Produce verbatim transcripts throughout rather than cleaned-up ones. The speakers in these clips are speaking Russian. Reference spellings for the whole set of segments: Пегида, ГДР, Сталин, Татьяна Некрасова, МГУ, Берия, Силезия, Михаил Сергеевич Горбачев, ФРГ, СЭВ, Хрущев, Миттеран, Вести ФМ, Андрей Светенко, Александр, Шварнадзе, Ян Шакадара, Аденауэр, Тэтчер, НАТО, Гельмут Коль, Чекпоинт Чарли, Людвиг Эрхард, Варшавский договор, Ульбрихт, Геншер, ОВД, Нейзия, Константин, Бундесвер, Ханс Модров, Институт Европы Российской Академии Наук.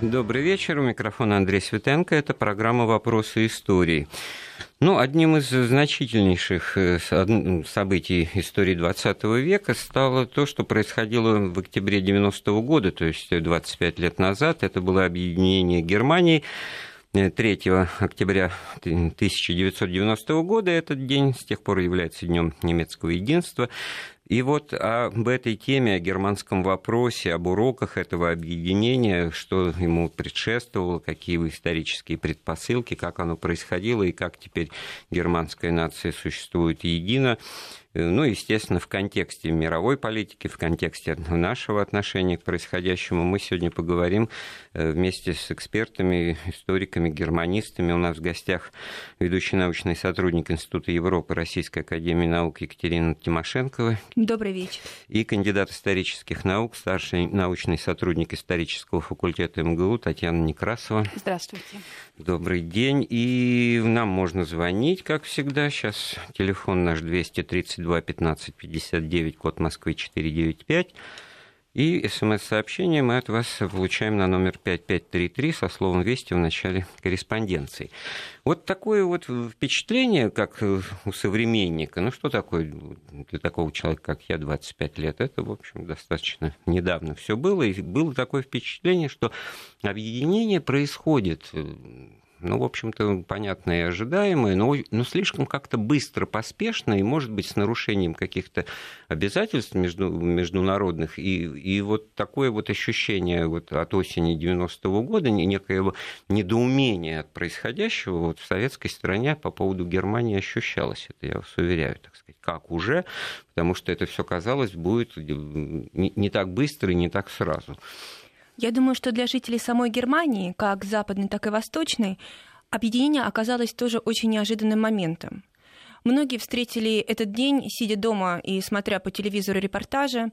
Добрый вечер. У микрофона Андрей Светенко. Это программа «Вопросы истории». Ну, одним из значительнейших событий истории двадцатого века стало то, что происходило в октябре девяностого года, то есть двадцать пять лет назад. Это было объединение Германии. третьего октября тысяча девятьсот девяностого года этот день с тех пор является Днем немецкого единства. И вот об этой теме, о германском вопросе, об уроках этого объединения, что ему предшествовало, какие исторические предпосылки, как оно происходило и как теперь германская нация существует едино. Ну, естественно, в контексте мировой политики, в контексте нашего отношения к происходящему мы сегодня поговорим вместе с экспертами, историками, германистами. У нас в гостях ведущий научный сотрудник Института Европы Российской Академии Наук Екатерина Тимошенкова. Добрый вечер. И кандидат исторических наук, старший научный сотрудник исторического факультета эм гэ у Татьяна Некрасова. Здравствуйте. Добрый день. И нам можно звонить, как всегда. Сейчас телефон наш двести тридцать два пятнадцать пятьдесят девять, код Москвы четыреста девяносто пять. И смс-сообщение мы от вас получаем на номер пять пять три три со словом «Вести» в начале корреспонденции. Вот такое вот впечатление, как у современника. Ну, что такое для такого человека, как я, двадцать пять лет? Это, в общем, достаточно недавно все было. И было такое впечатление, что объединение происходит... Ну, в общем-то, понятно и ожидаемое, но, но слишком как-то быстро, поспешно, и, может быть, с нарушением каких-то обязательств между, международных. И, и вот такое вот ощущение вот от осени девяностого года, некоего недоумения от происходящего вот в советской стране по поводу Германии ощущалось. Это я вас уверяю, так сказать, как уже, потому что это все, казалось, будет не, не так быстро и не так сразу. Я думаю, что для жителей самой Германии, как западной, так и восточной, объединение оказалось тоже очень неожиданным моментом. Многие встретили этот день, сидя дома и смотря по телевизору репортажи,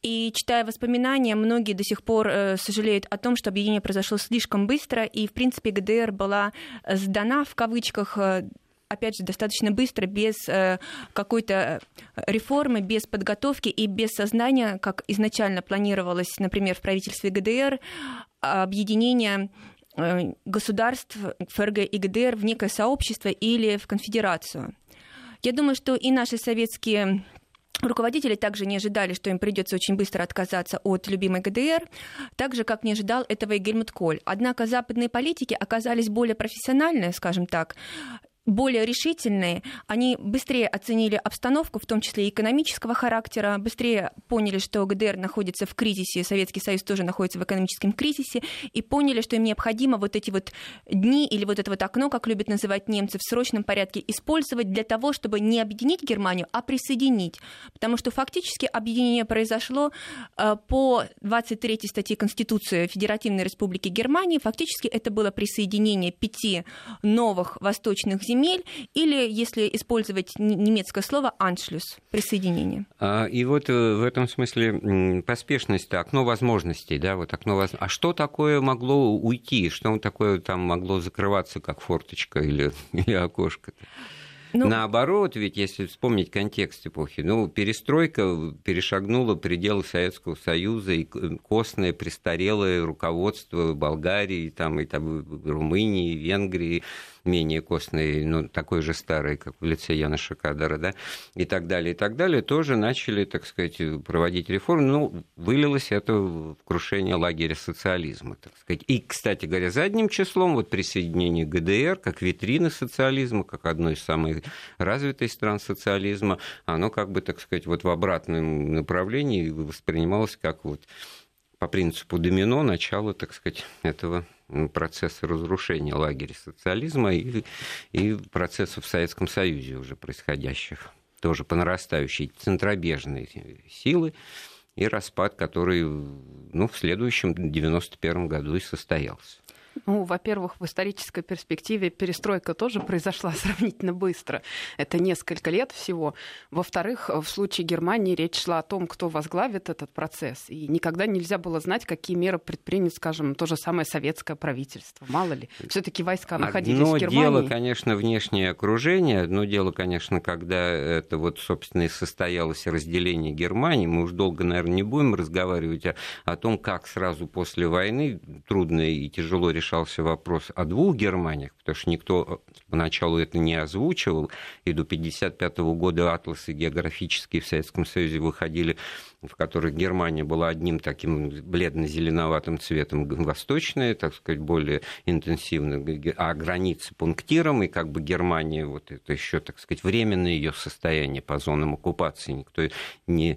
и, читая воспоминания, многие до сих пор э, сожалеют о том, что объединение произошло слишком быстро, и, в принципе, гэ дэ эр была «сдана», в кавычках, э, опять же, достаточно быстро, без э, какой-то реформы, без подготовки и без сознания, как изначально планировалось, например, в правительстве гэ дэ эр, объединение э, государств эф эр гэ и гэ дэ эр в некое сообщество или в конфедерацию. Я думаю, что и наши советские руководители также не ожидали, что им придется очень быстро отказаться от любимой гэ дэ эр, так же, как не ожидал этого и Гельмут Коль. Однако западные политики оказались более профессиональны, скажем так, более решительные, они быстрее оценили обстановку, в том числе и экономического характера, быстрее поняли, что гэ дэ эр находится в кризисе, Советский Союз тоже находится в экономическом кризисе, и поняли, что им необходимо вот эти вот дни или вот это вот окно, как любят называть немцы, в срочном порядке использовать для того, чтобы не объединить Германию, а присоединить. Потому что фактически объединение произошло по двадцать третьей статье Конституции Федеративной Республики Германии. Фактически это было присоединение пяти новых восточных земель, земель, или, если использовать немецкое слово, «аншлюс» — присоединение. И вот в этом смысле поспешность, окно возможностей, да, вот окно воз... А что такое могло уйти? Что такое там могло закрываться, как форточка или, или окошко? Ну... Наоборот, ведь если вспомнить контекст эпохи, ну, перестройка перешагнула пределы Советского Союза, и костное, престарелое руководство Болгарии, там, и там, Румынии, Венгрии, менее костные, но такой же старый, как в лице Яна Шакадара, да, и так далее, и так далее, тоже начали, так сказать, проводить реформы. Ну, вылилось это в крушение лагеря социализма, так сказать. И, кстати говоря, задним числом вот присоединение гэ дэ эр как витрины социализма, как одной из самых развитых стран социализма, оно как бы, так сказать, вот в обратном направлении воспринималось как вот по принципу домино начало, так сказать, этого процесса разрушения лагеря социализма и, и процессов в Советском Союзе уже происходящих, тоже по нарастающей центробежной силы и распад, который ну, в следующем девяносто первом году и состоялся. Ну, во-первых, в исторической перспективе перестройка тоже произошла сравнительно быстро. Это несколько лет всего. Во-вторых, в случае Германии речь шла о том, кто возглавит этот процесс. И никогда нельзя было знать, какие меры предпримет, скажем, то же самое советское правительство. Мало ли. Все-таки войска находились одно в Германии. Дело, конечно, внешнее окружение. Одно дело, конечно, когда это вот, собственно, и состоялось разделение Германии. Мы уж долго, наверное, не будем разговаривать о, о том, как сразу после войны трудно и тяжело решать решался вопрос о двух Германиях, потому что никто поначалу это не озвучивал, и до тысяча девятьсот пятьдесят пятого года атласы географические в Советском Союзе выходили, в которых Германия была одним таким бледно-зеленоватым цветом, восточная, так сказать, более интенсивная, а границы пунктиром, и как бы Германия, вот это еще, так сказать, временное ее состояние по зонам оккупации, никто не,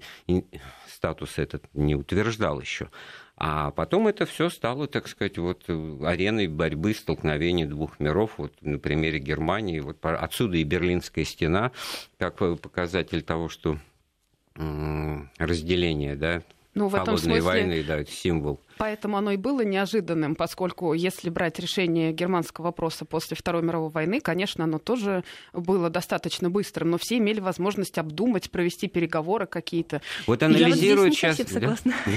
статус этот не утверждал еще. А потом это все стало, так сказать, вот ареной борьбы, столкновения двух миров. Вот на примере Германии, вот отсюда и Берлинская стена, как показатель того, что разделение, да, ну, в этом смысле... холодной войны, да, это символ. Поэтому оно и было неожиданным, поскольку если брать решение германского вопроса после Второй мировой войны, конечно, оно тоже было достаточно быстрым, но все имели возможность обдумать, провести переговоры какие-то. Вот анализируют сейчас... Я вот здесь не совсем согласна. Да?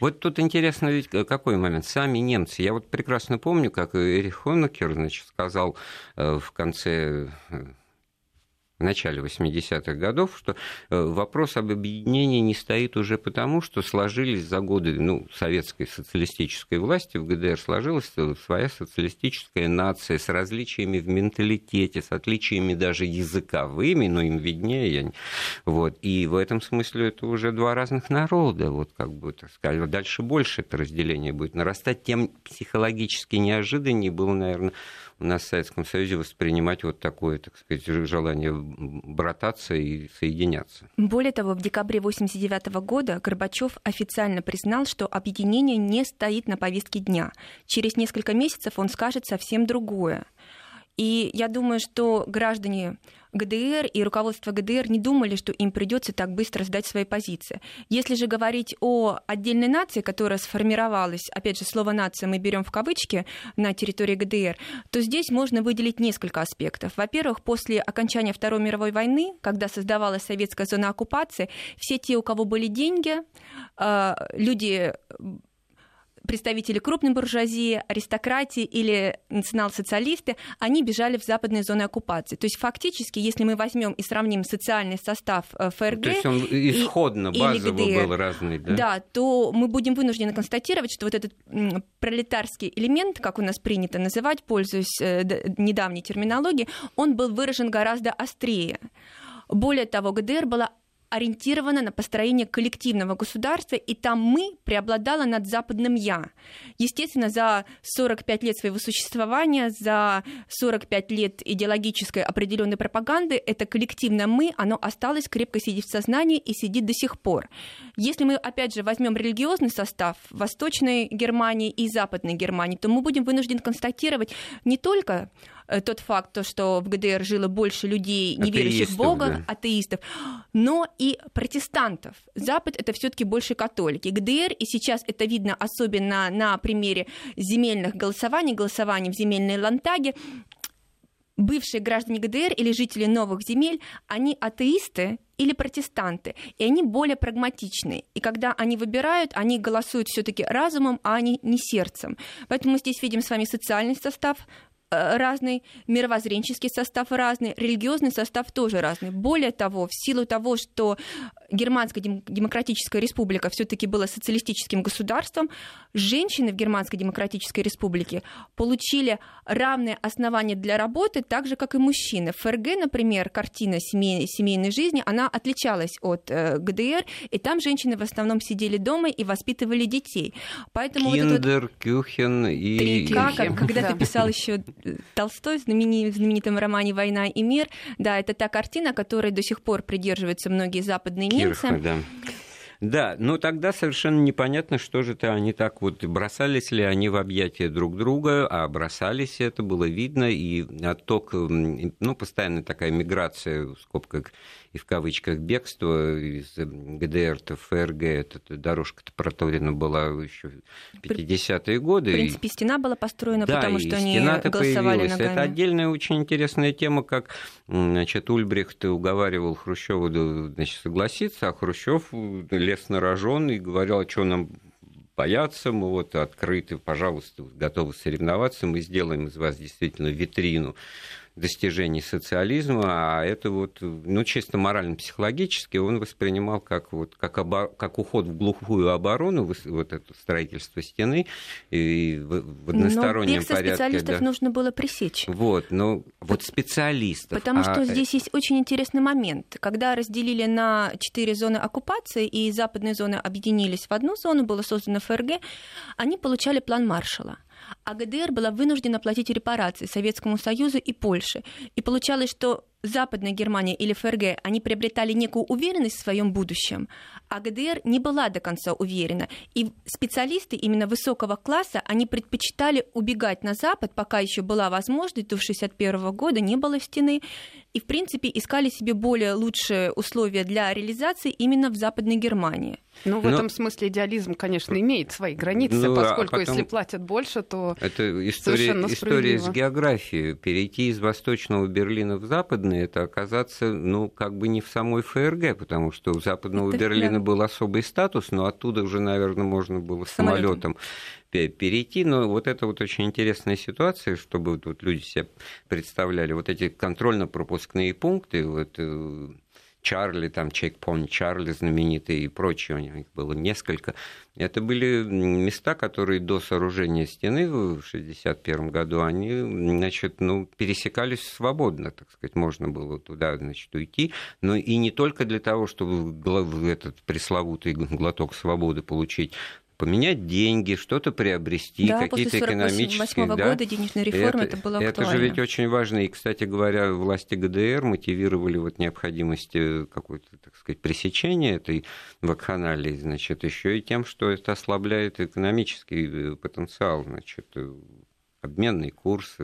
Вот тут интересно ведь какой момент. Сами немцы. Я вот прекрасно помню, как Эрих Хонеккер, значит, сказал в конце... в начале восьмидесятых годов, что вопрос об объединении не стоит уже потому, что сложились за годы ну, советской социалистической власти, в ГДР сложилась своя социалистическая нация с различиями в менталитете, с отличиями даже языковыми, но им виднее. Вот. И в этом смысле это уже два разных народа. Вот как бы, так сказать. Дальше больше это разделение будет нарастать, тем психологически неожиданнее было, наверное, у нас в Советском Союзе воспринимать вот такое, так сказать, желание брататься и соединяться. Более того, в декабре тысяча девятьсот восемьдесят девятого года Горбачев официально признал, что объединение не стоит на повестке дня. Через несколько месяцев он скажет совсем другое. И я думаю, что граждане ГДР и руководство ГДР не думали, что им придется так быстро сдать свои позиции. Если же говорить о отдельной нации, которая сформировалась, опять же, слово «нация» мы берем в кавычки, на территории ГДР, то здесь можно выделить несколько аспектов. Во-первых, после окончания Второй мировой войны, когда создавалась советская зона оккупации, все те, у кого были деньги, люди... представители крупной буржуазии, аристократии или национал-социалисты, они бежали в западные зоны оккупации. То есть фактически, если мы возьмем и сравним социальный состав ФРГ... То есть он исходно, и, базово ГДР, был разный, да? Да, то мы будем вынуждены констатировать, что вот этот пролетарский элемент, как у нас принято называть, пользуясь недавней терминологией, он был выражен гораздо острее. Более того, ГДР была ориентирована на построение коллективного государства, и там «мы» преобладало над западным «я». Естественно, за сорок пять лет своего существования, за сорок пять лет идеологической определенной пропаганды это коллективное «мы», оно осталось, крепко сидит в сознании и сидит до сих пор. Если мы, опять же, возьмем религиозный состав Восточной Германии и Западной Германии, то мы будем вынуждены констатировать не только тот факт, что в ГДР жило больше людей, не верящих в Бога, да, атеистов, но и протестантов. Запад — это все-таки больше католики. ГДР, и сейчас это видно особенно на примере земельных голосований, голосований в земельные лантаги, бывшие граждане ГДР или жители новых земель, они атеисты или протестанты, и они более прагматичны. И когда они выбирают, они голосуют все-таки разумом, а они не сердцем. Поэтому мы здесь видим с вами социальный состав разный, мировоззренческий состав разный, религиозный состав тоже разный. Более того, в силу того, что Германская Демократическая Республика все-таки была социалистическим государством, женщины в Германской Демократической Республике получили равные основания для работы, так же, как и мужчины. В ФРГ, например, картина семей, семейной жизни, она отличалась от э, ГДР, и там женщины в основном сидели дома и воспитывали детей. Поэтому Киндер, вот Кюхен и... Трика, как, когда ты писал еще Толстой в знаменитом романе «Война и мир». Да, это та картина, которой до сих пор придерживаются многие западные немцы. Кирхна, да. Да, но тогда совершенно непонятно, что же то они так вот, бросались ли они в объятия друг друга, а бросались, это было видно, и отток, ну, постоянная такая миграция, в скобках, и в кавычках бегство из ГДР в ФРГ, эта дорожка-то протоплена была еще в пятидесятые годы. В принципе, стена была построена, да, потому что они голосовали появилась. Ногами. Это отдельная очень интересная тема, как, значит, Ульбрихт уговаривал Хрущева, значит, согласиться, а Хрущев лез на рожон и говорил, а что нам боятся, мы вот открыты, пожалуйста, готовы соревноваться, мы сделаем из вас действительно витрину достижений социализма, а это вот, ну, чисто морально-психологически он воспринимал как, вот, как, обо... как уход в глухую оборону, вот это строительство стены, и в одностороннем порядке. Но бегство специалистов, да, нужно было пресечь. Вот, ну, вот специалистов. Потому а... что здесь есть очень интересный момент. Когда разделили на четыре зоны оккупации, и западные зоны объединились в одну зону, было создано ФРГ, они получали план Маршалла. А ГДР была вынуждена платить репарации Советскому Союзу и Польше. И получалось, что Западная Германия или ФРГ, они приобретали некую уверенность в своем будущем, а ГДР не была до конца уверена. И специалисты именно высокого класса, они предпочитали убегать на Запад, пока еще была возможность, до шестьдесят первого года не было стены, и, в принципе, искали себе более лучшие условия для реализации именно в Западной Германии. Ну, в Но... этом смысле идеализм, конечно, имеет свои границы, ну, поскольку а потом... если платят больше, то это история, история с географией. Перейти из Восточного Берлина в Западный — это оказаться, ну, как бы не в самой ФРГ, потому что у Западного это Берлина да. был особый статус, но оттуда уже, наверное, можно было самолетом перейти. Но вот это вот очень интересная ситуация, чтобы вот, вот люди себе представляли. Вот эти контрольно-пропускные пункты, вот Чарли, там, Чекпоинт Чарли знаменитый и прочее, у них было несколько. Это были места, которые до сооружения стены в шестьдесят первом году, они, значит, ну, пересекались свободно, так сказать, можно было туда, значит, уйти. Но и не только для того, чтобы этот пресловутый глоток свободы получить, поменять деньги, что-то приобрести, да, какие-то экономические... Да, после сорок восьмого года денежная реформа, это, это было актуально. Это же ведь очень важно. И, кстати говоря, власти ГДР мотивировали вот необходимость какой-то, так сказать, пресечения этой вакханалии, значит, еще и тем, что это ослабляет экономический потенциал, значит, обменный курс,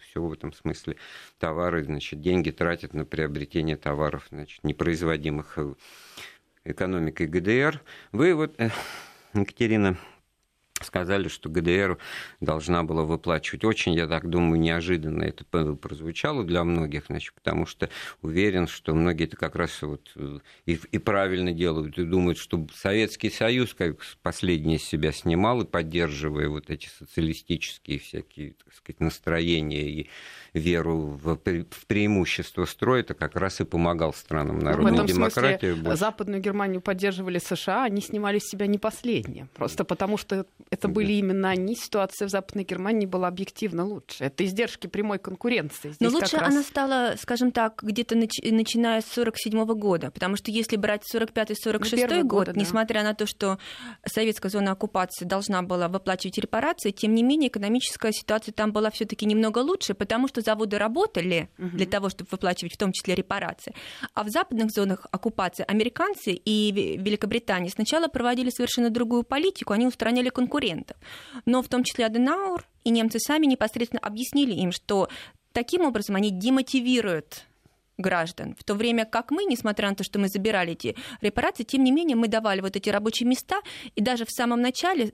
все в этом смысле. Товары, значит, деньги тратят на приобретение товаров, значит, непроизводимых экономикой ГДР. Вы вот... Екатерина, сказали, что ГДР должна была выплачивать. Очень, я так думаю, неожиданно это прозвучало для многих, значит, потому что уверен, что многие-то как раз вот и, и правильно делают, и думают, что Советский Союз как последний из себя снимал, и поддерживая вот эти социалистические всякие, так сказать, настроения и веру в, пре- в преимущество строя, это как раз и помогал странам народной демократии. В этом смысле Западную Германию поддерживали США, они снимали с себя не последние, просто потому что это были именно они. Ситуация в Западной Германии была объективно лучше. Это издержки прямой конкуренции. Здесь Но лучше раз... она стала, скажем так, где-то нач... начиная с сорок седьмого года. Потому что если брать сорок пятый сорок шестой год, да. несмотря на то, что советская зона оккупации должна была выплачивать репарации, тем не менее экономическая ситуация там была все-таки немного лучше, потому что заводы работали угу. для того, чтобы выплачивать в том числе репарации. А в западных зонах оккупации американцы и Великобритания сначала проводили совершенно другую политику. Они устраняли конкуренцию. конкурентов. Но в том числе Аденауэр и немцы сами непосредственно объяснили им, что таким образом они демотивируют граждан, в то время как мы, несмотря на то, что мы забирали эти репарации, тем не менее мы давали вот эти рабочие места, и даже в самом начале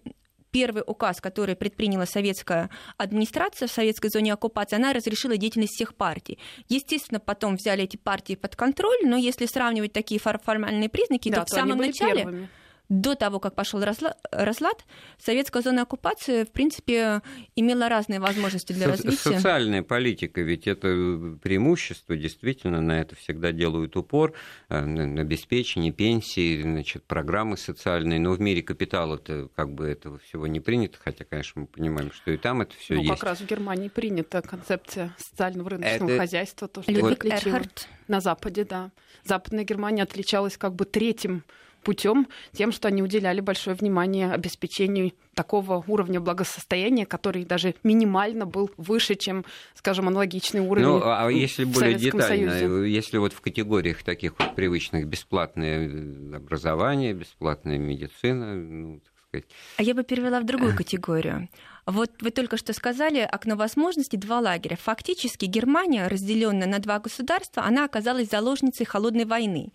первый указ, который предприняла советская администрация в советской зоне оккупации, она разрешила деятельность всех партий. Естественно, потом взяли эти партии под контроль, но если сравнивать такие формальные признаки, да, то, то в самом начале... Первыми. До того, как пошел разлад, советская зона оккупации, в принципе, имела разные возможности для Со- развития. Социальная политика, ведь это преимущество, действительно, на это всегда делают упор, на обеспечение пенсии, значит, программы социальные, но в мире капитала-то как бы этого всего не принято, хотя, конечно, мы понимаем, что и там это все ну, есть. Ну, как раз в Германии принята концепция социального рыночного это... хозяйства, то, что Людвиг Эрхард на Западе, да. Западная Германия отличалась как бы третьим путем тем, что они уделяли большое внимание обеспечению такого уровня благосостояния, который даже минимально был выше, чем, скажем, аналогичный уровень ну, а если в более Советском детально, Союзе. Если вот в категориях таких вот привычных бесплатное образование, бесплатная медицина, ну, так сказать... А я бы перевела в другую категорию. Вот вы только что сказали, окно возможностей, два лагеря. Фактически Германия, разделенная на два государства, она оказалась заложницей холодной войны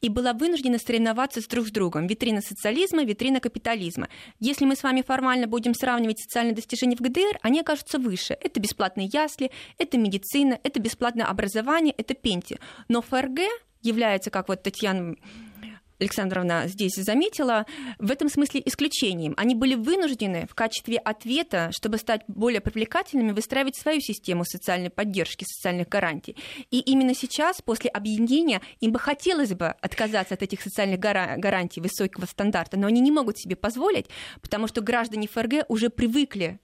и была вынуждена соревноваться с друг с другом. Витрина социализма, витрина капитализма. Если мы с вами формально будем сравнивать социальные достижения в ГДР, они окажутся выше. Это бесплатные ясли, это медицина, это бесплатное образование, это пенсия. Но ФРГ является, как вот Татьяна Александровна здесь заметила, в этом смысле исключением. Они были вынуждены в качестве ответа, чтобы стать более привлекательными, выстраивать свою систему социальной поддержки, социальных гарантий. И именно сейчас, после объединения, им бы хотелось бы отказаться от этих социальных гар- гарантий высокого стандарта, но они не могут себе позволить, потому что граждане ФРГ уже привыкли.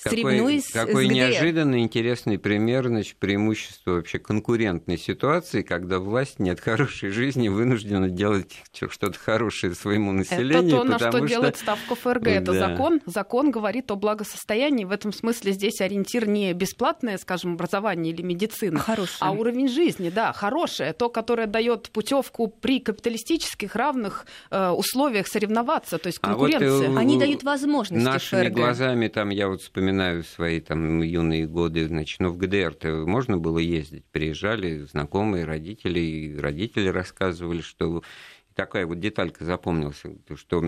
Какой, какой неожиданный, интересный пример, значит, преимущества вообще конкурентной ситуации, когда власть не от хорошей жизни вынуждена делать что-то хорошее своему населению. Это то, на что, что делает ставку ФРГ. Да. Это закон. Закон говорит о благосостоянии. В этом смысле здесь ориентир не бесплатное, скажем, образование или медицина, хорошее, а уровень жизни, да, хорошее. То, которое дает путевку при капиталистических равных э, условиях соревноваться, то есть конкуренция. А вот, они дают возможности нашими ФРГ. Глазами, там, я вот вспоминаю, Вспоминаю свои там юные годы, значит, но в ГДР-то можно было ездить. Приезжали знакомые, родители, и родители рассказывали, что... Такая вот деталька запомнилась, что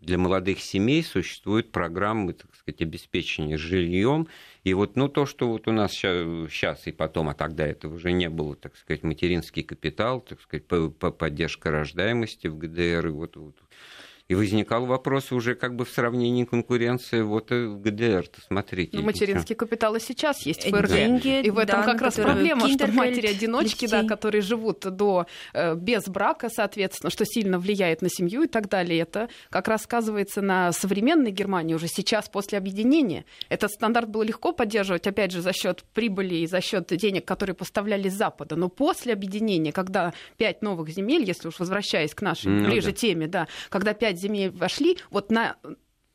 для молодых семей существуют программы, так сказать, обеспечения жильем. И вот, ну, то, что вот у нас сейчас и потом, а тогда этого уже не было, так сказать, материнский капитал, так сказать, поддержка рождаемости в ГДР, и вот... вот. И возникал вопрос уже как бы в сравнении конкуренции вот в ГДР-то, смотрите. Ну, материнский капитал и сейчас есть в ФРГ. Деньги, и в этом да, как раз проблема, что матери-одиночки, да, которые живут до, без брака, соответственно, что сильно влияет на семью и так далее. Это как раз сказывается на современной Германии уже сейчас после объединения. Этот стандарт было легко поддерживать, опять же, за счет прибыли и за счет денег, которые поставляли с Запада. Но после объединения, когда пять новых земель, если уж возвращаясь к нашей ну, ближе да. теме, да, когда пять земель вошли, вот на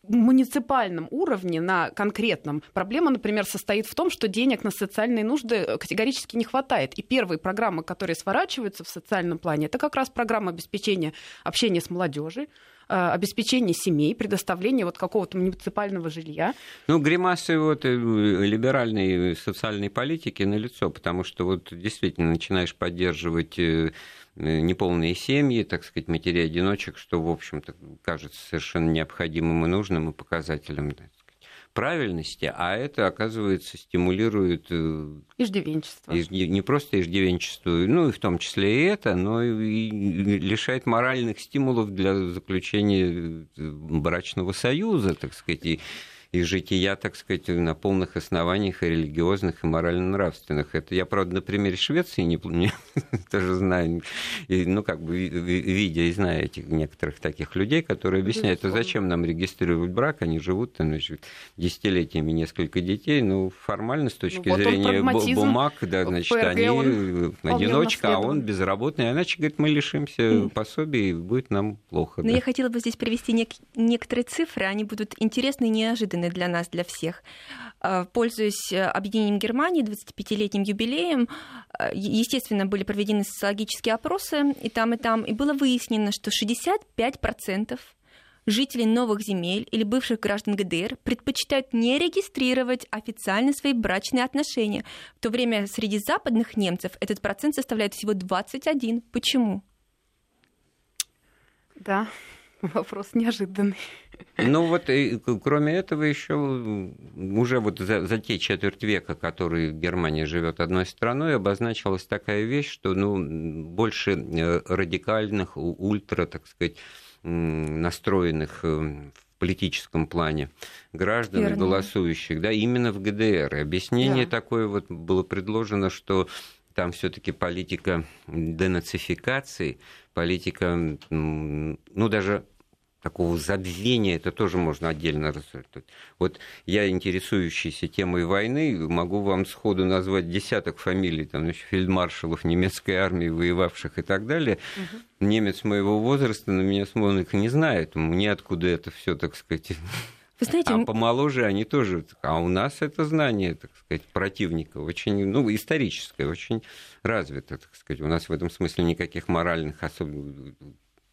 муниципальном уровне, на конкретном, проблема, например, состоит в том, что денег на социальные нужды категорически не хватает. И первые программы, которые сворачиваются в социальном плане, это как раз программа обеспечения общения с молодежью, обеспечение семей, предоставление вот какого-то муниципального жилья. Ну, гримасы вот либеральной социальной политики налицо, потому что вот действительно начинаешь поддерживать неполные семьи, так сказать, матерей-одиночек, что, в общем-то, кажется совершенно необходимым и нужным и показателем, да, правильности, а это, оказывается, стимулирует... Иждивенчество. Иж... Не просто иждивенчество, ну и в том числе и это, но и лишает моральных стимулов для заключения брачного союза, так сказать, и, и жития, так сказать, на полных основаниях и религиозных, и морально-нравственных. Это я, правда, на примере Швеции не тоже знаю, ну как бы видя и зная этих некоторых таких людей, которые объясняют, зачем нам регистрировать брак, они живут там, значит, десятилетиями несколько детей, ну, формально, с точки ну, вот зрения бумаг, да, значит, ФРГ, они он, одиночка, а он безработный, иначе, говорит, мы лишимся mm. пособий, и будет нам плохо. Но да. я хотела бы здесь привести нек- некоторые цифры, они будут интересны и неожиданны для нас, для всех. Пользуясь объединением Германии, двадцатипятилетним юбилеем, естественно, были проведены социологические опросы и там, и там, и было выяснено, что шестьдесят пять процентов жителей новых земель или бывших граждан ГДР предпочитают не регистрировать официально свои брачные отношения, в то время среди западных немцев этот процент составляет всего двадцать один процент. Почему? Да, вопрос неожиданный. Ну вот, и, кроме этого, еще уже вот за, за те четверть века, которые Германия живет одной страной, обозначилась такая вещь, что ну, больше радикальных, ультра, так сказать, настроенных в политическом плане граждан, верно, голосующих, да, именно в ГДР. И объяснение да. такое вот было предложено, что там все-таки политика денацификации, политика, ну, даже такого забвения, это тоже можно отдельно рассуждать. Вот я, интересующийся темой войны, могу вам сходу назвать десяток фамилий, там, еще фельдмаршалов немецкой армии, воевавших и так далее. Угу. Немец моего возраста на меня смотрит, не знает, мне откуда это все, так сказать... Вы знаете, а помоложе они тоже. А у нас это знание, так сказать, противника очень, ну, историческое, очень развито, так сказать. У нас в этом смысле никаких моральных особенностей,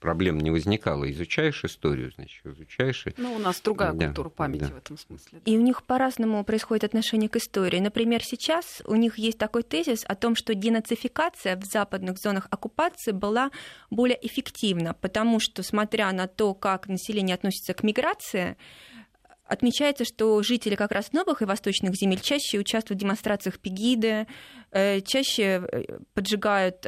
проблем не возникало. Изучаешь историю, значит, изучаешь... И... Ну, у нас другая да, культура памяти да. в этом смысле. Да. И у них по-разному происходит отношение к истории. Например, сейчас у них есть такой тезис о том, что денацификация в западных зонах оккупации была более эффективна, потому что, смотря на то, как население относится к миграции, отмечается, что жители как раз новых и восточных земель чаще участвуют в демонстрациях Пегиды, чаще поджигают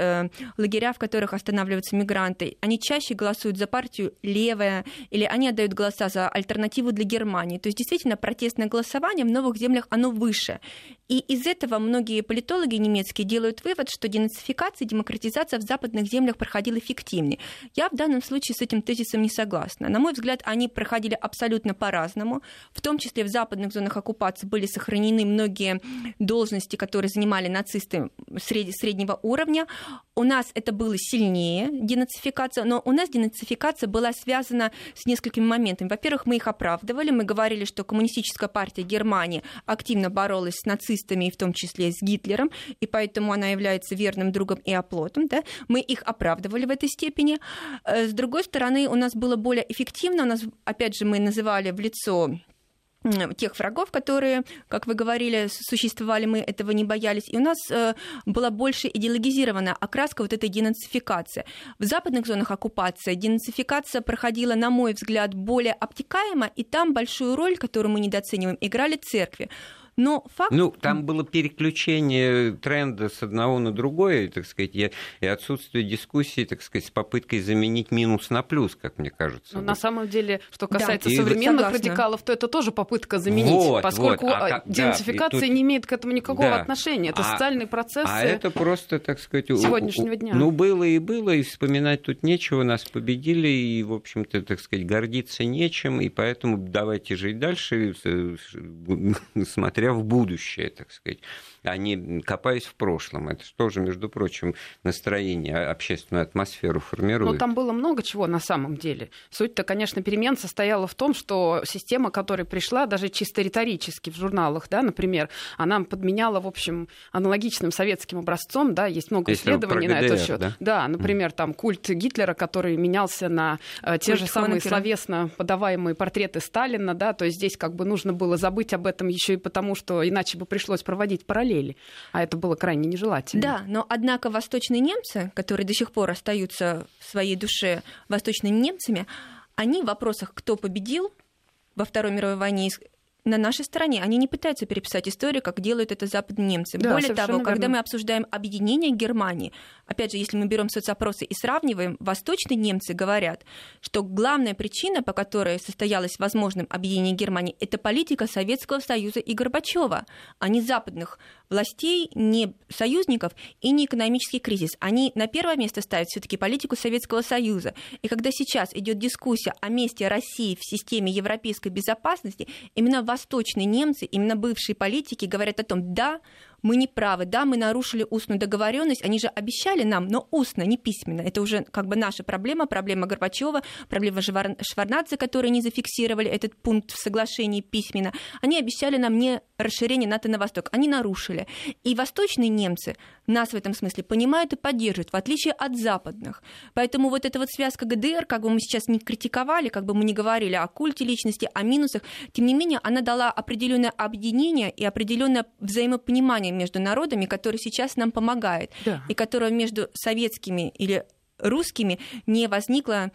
лагеря, в которых останавливаются мигранты. Они чаще голосуют за партию «левая», или они отдают голоса за альтернативу для Германии. То есть, действительно, протестное голосование в новых землях, оно выше. И из этого многие политологи немецкие делают вывод, что денацификация и демократизация в западных землях проходила эффективнее. Я в данном случае с этим тезисом не согласна. На мой взгляд, они проходили абсолютно по-разному. В том числе в западных зонах оккупации были сохранены многие должности, которые занимали нацисты среднего уровня. У нас это было сильнее, денацификация, но у нас денацификация была связана с несколькими моментами. Во-первых, мы их оправдывали, мы говорили, что коммунистическая партия Германии активно боролась с нацистами, в том числе с Гитлером, и поэтому она является верным другом и оплотом. Да? Мы их оправдывали в этой степени. С другой стороны, у нас было более эффективно, у нас, опять же, мы называли в лицо тех врагов, которые, как вы говорили, существовали, мы этого не боялись. И у нас была больше идеологизирована окраска вот этой денацификации. В западных зонах оккупации денацификация проходила, на мой взгляд, более обтекаемо, и там большую роль, которую мы недооцениваем, играли церкви. Но факт... Ну, там было переключение тренда с одного на другое, так сказать, и отсутствие дискуссии, так сказать, с попыткой заменить минус на плюс, как мне кажется. Но вот. На самом деле, что касается да, современных согласна. радикалов, то это тоже попытка заменить, вот, поскольку вот, а как, денацификация да, тут... не имеет к этому никакого да. отношения. Это а, социальные процессы а это просто, так сказать, сегодняшнего дня. Ну, было и было, и вспоминать тут нечего, нас победили, и, в общем-то, так сказать, гордиться нечем, и поэтому давайте жить дальше, смотреть в будущее, так сказать, а не копаясь в прошлом. Это тоже, между прочим, настроение, общественную атмосферу формирует. Но там было много чего на самом деле. Суть-то, конечно, перемен состояла в том, что система, которая пришла, даже чисто риторически в журналах, да, например, она подменяла, в общем, аналогичным советским образцом, да, есть много Если исследований про ГДР, на этот счет. Да? да, например, там культ Гитлера, который менялся на э, те культ же самые Хонеккера. Словесно подаваемые портреты Сталина, да, то есть здесь как бы нужно было забыть об этом еще и потому, что иначе бы пришлось проводить параллели, а это было крайне нежелательно. Да, но однако восточные немцы, которые до сих пор остаются в своей душе восточными немцами, они в вопросах, кто победил во Второй мировой войне, на нашей стороне, они не пытаются переписать историю, как делают это западные немцы. Да, Более того, верно. Когда мы обсуждаем объединение Германии, опять же, если мы берем соцопросы и сравниваем, восточные немцы говорят, что главная причина, по которой состоялось возможным объединение Германии, это политика Советского Союза и Горбачева, а не западных властей, не союзников и не экономический кризис. Они на первое место ставят все-таки политику Советского Союза. И когда сейчас идет дискуссия о месте России в системе европейской безопасности, именно в восточные немцы, именно бывшие политики, говорят о том, да, мы не правы, да, мы нарушили устную договоренность, они же обещали нам, но устно, не письменно. Это уже как бы наша проблема, проблема Горбачева, проблема Шварнадзе, которые не зафиксировали этот пункт в соглашении письменно. Они обещали нам не расширение НАТО на восток, они нарушили. И восточные немцы нас в этом смысле понимают и поддерживают, в отличие от западных. Поэтому вот эта вот связка ГДР, как бы мы сейчас не критиковали, как бы мы не говорили о культе личности, о минусах, тем не менее, она дала определенное объединение и определенное взаимопонимание между народами, который сейчас нам помогает, да. и которого между советскими или русскими не возникло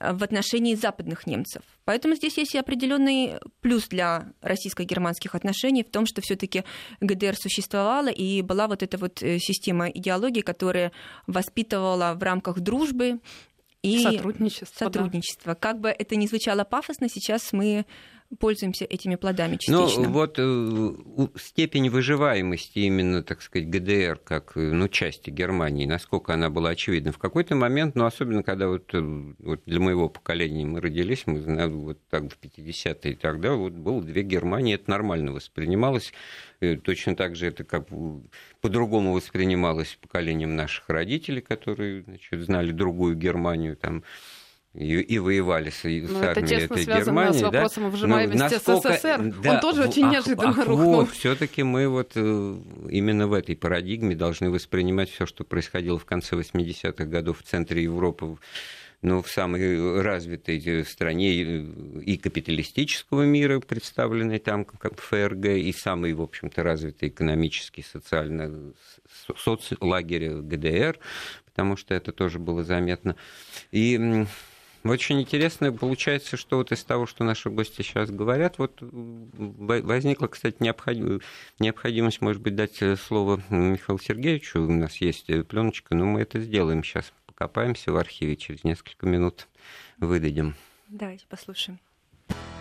в отношении западных немцев. Поэтому здесь есть и определенный плюс для российско-германских отношений в том, что все-таки ГДР существовала и была вот эта вот система идеологии, которая воспитывала в рамках дружбы и сотрудничества. Сотрудничество. Да. Как бы это ни звучало пафосно, сейчас мы пользуемся этими плодами частично. Ну, вот э, степень выживаемости именно, так сказать, ГДР, как ну, части Германии, насколько она была очевидна в какой-то момент, ну, особенно когда вот, вот для моего поколения мы родились, мы вот так в пятидесятые, тогда вот было две Германии, это нормально воспринималось. Точно так же это как по-другому воспринималось поколением наших родителей, которые, значит, знали другую Германию, там, И, и воевали с, с армией этой Германии. Это тесно связано с вопросом да? выживаемости насколько... СССР. Да, Он тоже в, очень ах, неожиданно ах, рухнул. Вот, все-таки мы вот именно в этой парадигме должны воспринимать все, что происходило в конце восьмидесятых годов в центре Европы, но в самой развитой стране и капиталистического мира, представленной там как ФРГ, и самой, в общем-то, развитой экономически, социально, соцлагеря ГДР, потому что это тоже было заметно. И очень интересно получается, что вот из того, что наши гости сейчас говорят, вот возникла, кстати, необходимость, может быть, дать слово Михаилу Сергеевичу. У нас есть пленочка, но мы это сделаем сейчас. Покопаемся в архиве, через несколько минут выдадим. Давайте послушаем.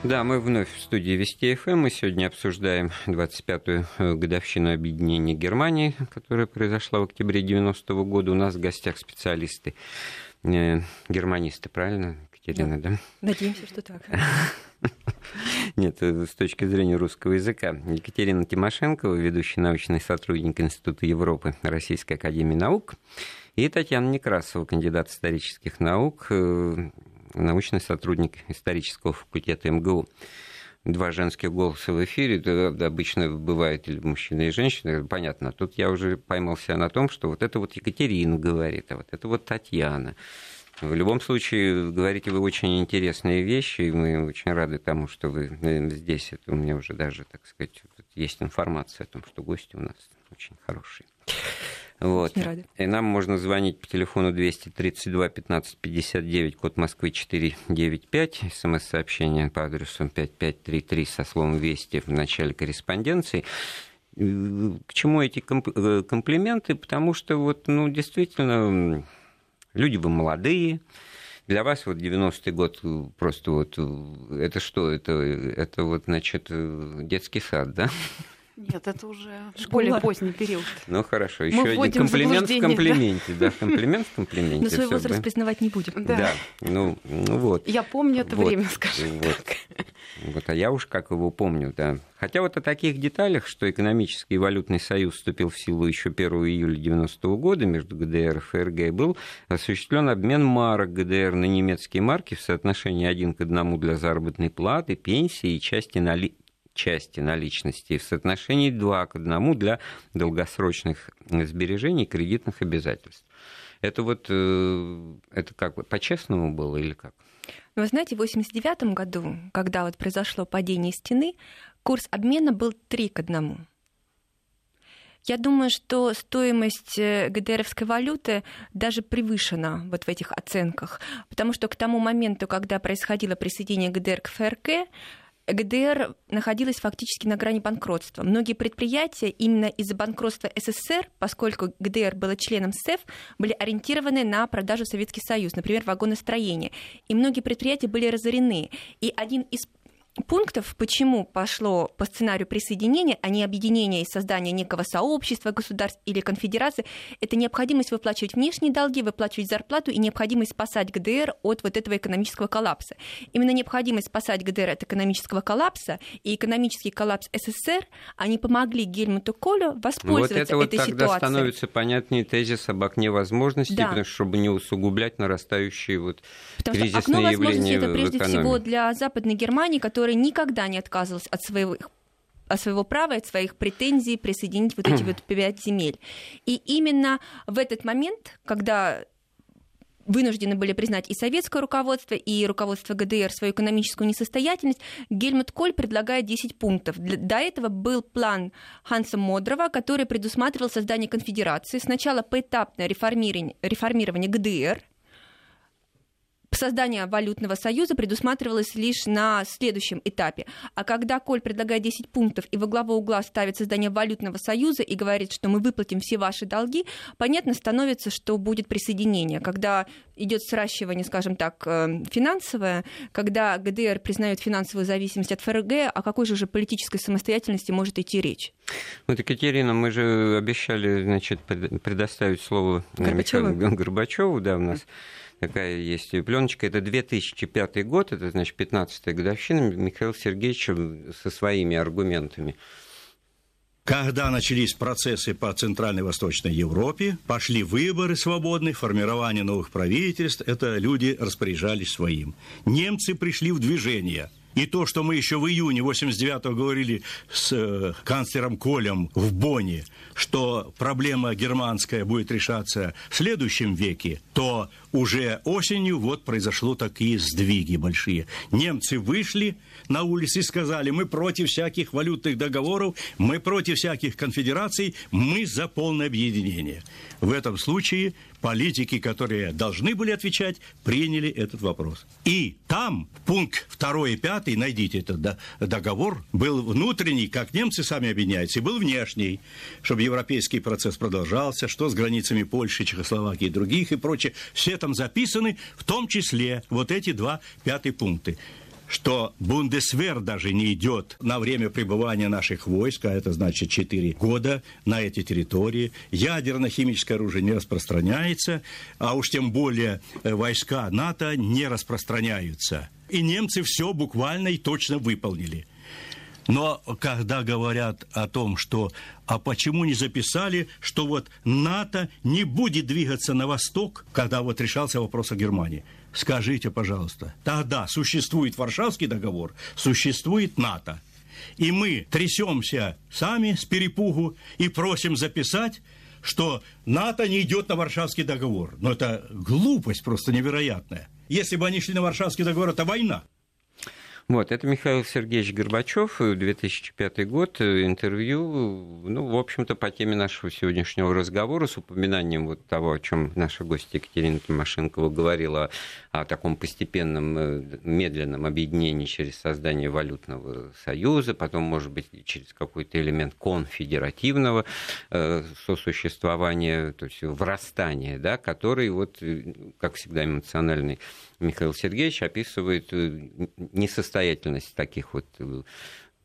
Да, мы вновь в студии Вести ФМ. Мы сегодня обсуждаем двадцать пятую годовщину объединения Германии, которая произошла в октябре девяностого года. У нас в гостях специалисты, германисты, правильно, Екатерина, да? да? Надеемся, что так. Нет, с точки зрения русского языка. Екатерина Тимошенкова, ведущий научный сотрудник Института Европы Российской Академии Наук, и Татьяна Некрасова, кандидат исторических наук, научный сотрудник исторического факультета МГУ. Два женских голоса в эфире, это обычно бывает или мужчина, и женщина, понятно. Тут я уже поймал себя на том, что вот это вот Екатерина говорит, а вот это вот Татьяна. В любом случае, говорите вы очень интересные вещи, и мы очень рады тому, что вы здесь. Это у меня уже даже, так сказать, есть информация о том, что гости у нас очень хорошие. Вот. И нам можно звонить по телефону двести тридцать два пятнадцать пятьдесят девять, код Москвы четыреста девяносто пять, смс-сообщение по адресу пять пять три три со словом «Вести» в начале корреспонденции. К чему эти комп- комплименты? Потому что, вот, ну, действительно, люди вы молодые. Для вас вот девяностый год просто вот... Это что? Это, это вот, значит, детский сад, да? Нет, это уже более поздний период. Ну хорошо, еще один комплимент в комплименте. Да, да комплимент в комплименте. Но свой возраст да? признавать не будем. Да. да. Ну, ну вот. Я помню это вот. время, скажем вот. так. Вот, а я уж как его помню, да. Хотя вот о таких деталях, что экономический и валютный союз вступил в силу еще первого июля девяностого года между ГДР и ФРГ, был осуществлен обмен марок ГДР на немецкие марки в соотношении один к одному для заработной платы, пенсии и части наличных. части наличности в соотношении два к одному для долгосрочных сбережений и кредитных обязательств. Это вот это как по-честному было или как? Ну, вы знаете, в восемьдесят девятом году, когда вот произошло падение стены, курс обмена был три к одному. Я думаю, что стоимость ГДРовской валюты даже превышена вот в этих оценках, потому что к тому моменту, когда происходило присоединение ГДР к ФРГ, ГДР находилась фактически на грани банкротства. Многие предприятия именно из-за банкротства СССР, поскольку ГДР была членом СЭВ, были ориентированы на продажу в Советский Союз, например, вагоностроение. И многие предприятия были разорены. И один из пунктов, почему пошло по сценарию присоединения, а не объединения и создания некого сообщества, государств или конфедерации, это необходимость выплачивать внешние долги, выплачивать зарплату и необходимость спасать ГДР от вот этого экономического коллапса. Именно необходимость спасать ГДР от экономического коллапса и экономический коллапс СССР, они помогли Гельмуту Колю воспользоваться этой ситуацией. Вот это вот тогда ситуацией. Становится понятнее тезис об окне возможностей, да. потому что, чтобы не усугублять нарастающие вот потому кризисные явления в экономике. Окно возможностей это прежде всего для Западной Германии, которая которая никогда не отказывалась от своего, от своего права, от своих претензий присоединить вот эти вот пять земель. И именно в этот момент, когда вынуждены были признать и советское руководство, и руководство ГДР свою экономическую несостоятельность, Гельмут Коль предлагает десять пунктов. До этого был план Ханса Модрова, который предусматривал создание конфедерации. Сначала поэтапное реформирование, реформирование ГДР. Создание валютного союза предусматривалось лишь на следующем этапе. А когда Коль предлагает десять пунктов и во главу угла ставит создание валютного союза и говорит, что мы выплатим все ваши долги, понятно становится, что будет присоединение. Когда идет сращивание, скажем так, финансовое, когда ГДР признает финансовую зависимость от ФРГ, о какой же уже политической самостоятельности может идти речь? Вот, Екатерина, мы же обещали, значит, предоставить слово Горбачеву, Горбачеву да, у нас. Такая есть пленочка. Это две тысячи пятый год, это, значит, пятнадцатая годовщина. Михаил Сергеевич со своими аргументами. Когда начались процессы по Центральной и Восточной Европе, пошли выборы свободные, формирование новых правительств, это люди распоряжались своим. Немцы пришли в движение. И то, что мы еще в июне восемьдесят девятого говорили с канцлером Колем в Бонне, что проблема германская будет решаться в следующем веке, то уже осенью вот произошло такие сдвиги большие. Немцы вышли на улицы и сказали: мы против всяких валютных договоров, мы против всяких конфедераций, мы за полное объединение. В этом случае политики, которые должны были отвечать, приняли этот вопрос. И там пункт второй и пятый, найдите этот договор, был внутренний, как немцы сами объединяются, и был внешний, чтобы европейский процесс продолжался, что с границами Польши, Чехословакии и других и прочее. Все там записаны, в том числе вот эти два пятые пункты, что Бундесвер даже не идет на время пребывания наших войск, а это значит четыре года на эти территории, ядерно-химическое оружие не распространяется, а уж тем более войска НАТО не распространяются. И немцы все буквально и точно выполнили. Но когда говорят о том, что а почему не записали, что вот НАТО не будет двигаться на восток, когда вот решался вопрос о Германии. Скажите, пожалуйста, тогда существует Варшавский договор, существует НАТО. И мы трясемся сами с перепугу и просим записать, что НАТО не идет на Варшавский договор. Но это глупость просто невероятная. Если бы они шли на Варшавский договор, это война. Вот, это Михаил Сергеевич Горбачев, две тысячи пятый год, интервью, ну, в общем-то, по теме нашего сегодняшнего разговора, с упоминанием вот того, о чем наша гостья Екатерина Тимошенкова говорила, о таком постепенном, медленном объединении через создание валютного союза, потом, может быть, через какой-то элемент конфедеративного сосуществования, то есть врастания, да, который, вот, как всегда, эмоциональный Михаил Сергеевич описывает несостоятельность таких вот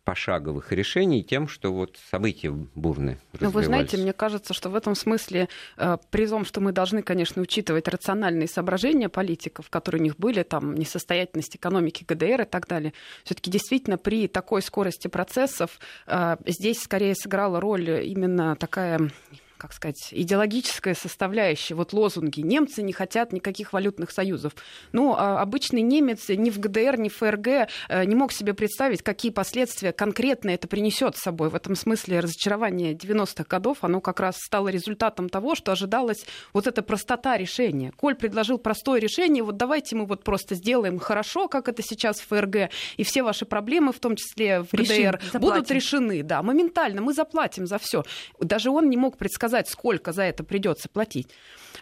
пошаговых решений тем, что вот события бурные развивались. Ну, вы знаете, мне кажется, что в этом смысле э, призом, что мы должны, конечно, учитывать рациональные соображения политиков, которые у них были, там, несостоятельность экономики ГДР и так далее. Все-таки действительно при такой скорости процессов э, здесь скорее сыграла роль именно такая, как сказать, идеологическая составляющая, вот лозунги. Немцы не хотят никаких валютных союзов. Но обычный немец ни в ГДР, ни в ФРГ не мог себе представить, какие последствия конкретно это принесет с собой. В этом смысле разочарование девяностых годов, оно как раз стало результатом того, что ожидалась вот эта простота решения. Коль предложил простое решение, вот давайте мы вот просто сделаем хорошо, как это сейчас в ФРГ, и все ваши проблемы, в том числе в ГДР, Реши, будут решены. Да, моментально мы заплатим за все. Даже он не мог предсказать, сколько за это придется платить.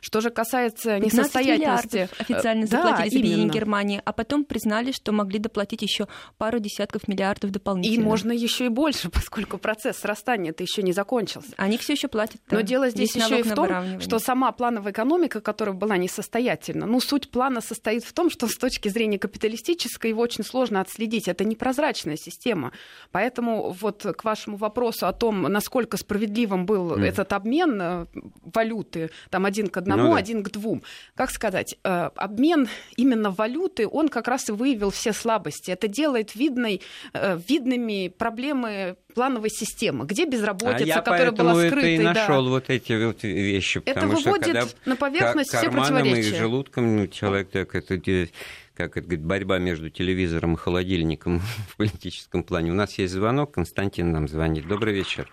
Что же касается несостоятельности... официально заплатили за объединение Германии, а потом признали, что могли доплатить еще пару десятков миллиардов дополнительно. И можно еще и больше, поскольку процесс срастания-то еще не закончился. Они все еще платят. Да. Но дело здесь еще и в том, что сама плановая экономика, которая была несостоятельна, ну, суть плана состоит в том, что с точки зрения капиталистической его очень сложно отследить. Это непрозрачная система. Поэтому вот к вашему вопросу о том, насколько справедливым был mm. этот обмен, обмен валюты, там один к одному, ну, да. один к двум. Как сказать, обмен именно валюты, он как раз и выявил все слабости. Это делает видной, видными проблемы плановой системы, где безработица, а которая была скрыта. Я поэтому это и нашел, да. вот эти вот вещи. Это выводит что, на поверхность все противоречия. Карманом и желудком ну, человек так это делает. Как это говорит, борьба между телевизором и холодильником в политическом плане. У нас есть звонок, Константин нам звонит. Добрый вечер.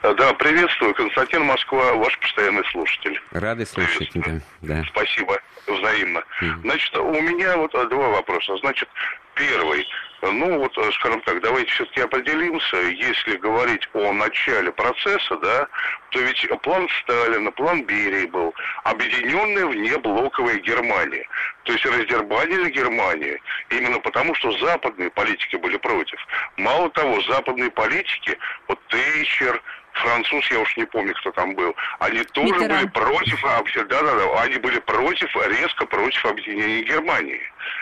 Да, приветствую, Константин, Москва, ваш постоянный слушатель. Рады слушать тебя, да. Спасибо, взаимно. Mm-hmm. Значит, у меня вот два вопроса. Значит, первый, ну вот, скажем так, давайте все-таки определимся, если говорить о начале процесса, да, то ведь план Сталина, план Берии был, объединенная внеблоковая Германия. То есть раздербанили Германию именно потому, что западные политики были против. Мало того, западные политики, вот Тэтчер, француз, я уж не помню, кто там был, они тоже Миттеран. были против, да, да, да, они были против, резко против объединения Германии.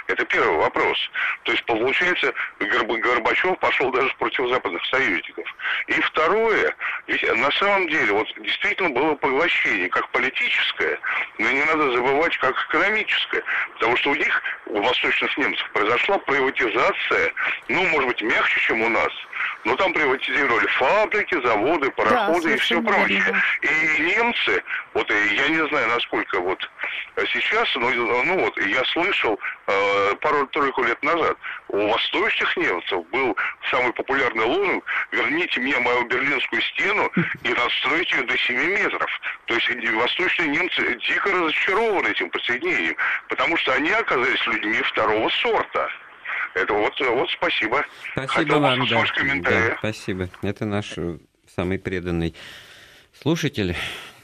Это первый вопрос. То есть, получается, Горбачев пошел даже против западных союзников. И второе, ведь на самом деле, вот действительно было поглощение, как политическое, но не надо забывать, как экономическое, потому что у них, у восточных немцев, произошла приватизация, ну, может быть, мягче, чем у нас, но там приватизировали фабрики, заводы, пароходы да, и все прочее. Да. И немцы, вот я не знаю, насколько вот Сейчас, ну, ну вот, я слышал э, пару-тройку лет назад, у восточных немцев был самый популярный лозунг: верните мне мою Берлинскую стену и настройте ее до семи метров. То есть восточные немцы дико разочарованы этим присоединением, потому что они оказались людьми второго сорта. Это вот, вот спасибо. Спасибо вам, да. Да, спасибо. Это наш самый преданный слушатель.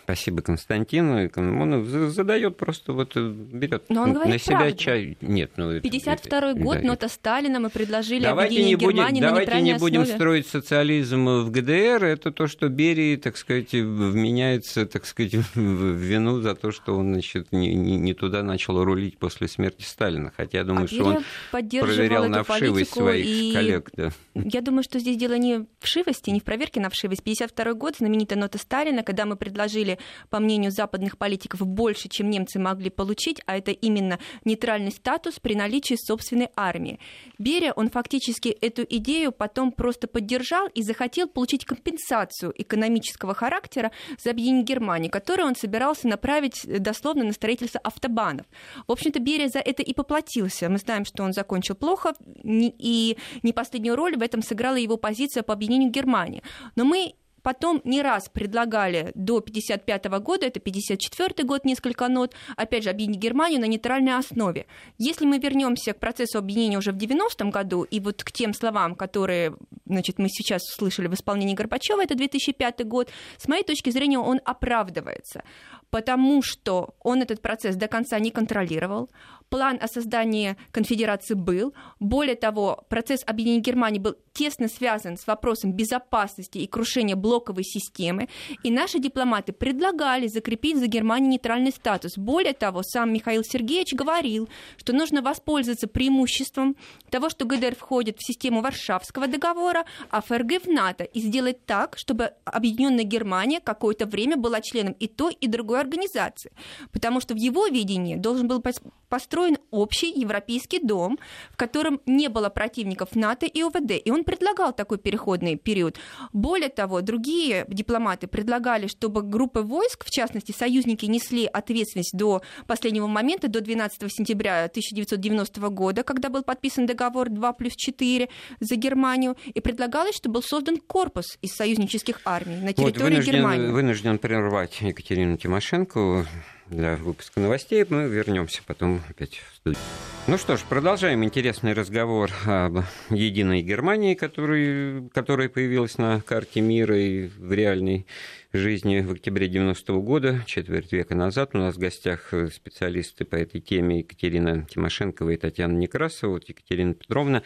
Спасибо Константину. Он задает просто, вот берет но он на себя правду. Чай. Нет, ну, пятьдесят второй год, да, нота Сталина, мы предложили объединение Германии на неправильной основе. Давайте не будем строить социализм в ГДР. Это то, что Берии, так сказать, вменяется, так сказать, в вину за то, что он, значит, не, не туда начал рулить после смерти Сталина. Хотя я думаю, а что он проверял на вшивость своих и... коллег. Да. Я думаю, что здесь дело не в вшивости, не в проверке на вшивость. пятьдесят второй год, знаменитая нота Сталина, когда мы предложили, по мнению западных политиков, больше, чем немцы могли получить, а это именно нейтральный статус при наличии собственной армии. Берия, он фактически эту идею потом просто поддержал и захотел получить компенсацию экономического характера за объединение Германии, которую он собирался направить дословно на строительство автобанов. В общем-то, Берия за это и поплатился. Мы знаем, что он закончил плохо, и не последнюю роль в этом сыграла его позиция по объединению Германии. Но мы потом не раз предлагали до пятьдесят пятого года, это пятьдесят четвёртый год, несколько нот, опять же, объединить Германию на нейтральной основе. Если мы вернемся к процессу объединения уже в девяностом году и вот к тем словам, которые, значит, мы сейчас услышали в исполнении Горбачева, это две тысячи пятый год, с моей точки зрения, он оправдывается, потому что он этот процесс до конца не контролировал. План о создании конфедерации был. Более того, процесс объединения Германии был тесно связан с вопросом безопасности и крушения блоковой системы. И наши дипломаты предлагали закрепить за Германией нейтральный статус. Более того, сам Михаил Сергеевич говорил, что нужно воспользоваться преимуществом того, что ГДР входит в систему Варшавского договора, а ФРГ в НАТО, и сделать так, чтобы объединенная Германия какое-то время была членом и той, и другой организации. Потому что в его видении должен был построен общий европейский дом, в котором не было противников НАТО и ОВД. И он предлагал такой переходный период. Более того, другие дипломаты предлагали, чтобы группы войск, в частности, союзники, несли ответственность до последнего момента, до двенадцатого сентября тысяча девятьсот девяностого года, когда был подписан договор два плюс четыре за Германию, и предлагалось, что был создан корпус из союзнических армий на территории вот, вынужден, Германии. Вынужден прервать Екатерину Тимошенко для выпуска новостей. Мы вернемся потом опять в студию. Ну что ж, продолжаем интересный разговор об единой Германии, который, которая появилась на карте мира и в реальной жизни в октябре девяностого года, четверть века назад. У нас в гостях специалисты по этой теме Екатерина Тимошенкова и Татьяна Некрасова. Вот Екатерина Петровна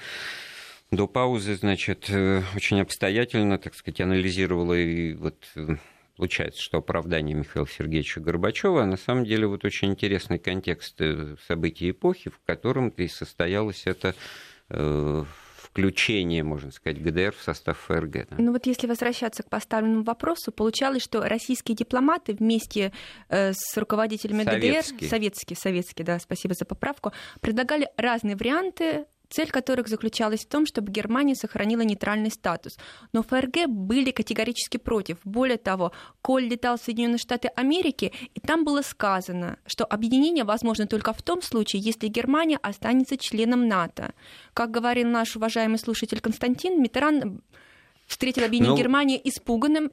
до паузы, значит, очень обстоятельно, так сказать, анализировала и вот... Получается, что оправдание Михаила Сергеевича Горбачева, а на самом деле вот очень интересный контекст событий эпохи, в котором и состоялось это э, включение, можно сказать, ГДР в состав ФРГ. Да? Ну вот если возвращаться к поставленному вопросу, получалось, что российские дипломаты вместе э, с руководителями советские. ГДР, советские, советские, да, спасибо за поправку, предлагали разные варианты, цель которых заключалась в том, чтобы Германия сохранила нейтральный статус. Но ФРГ были категорически против. Более того, Коль летал в Соединенные Штаты Америки, и там было сказано, что объединение возможно только в том случае, если Германия останется членом НАТО. Как говорил наш уважаемый слушатель Константин, Миттеран встретил объединение ну, Германии испуганным.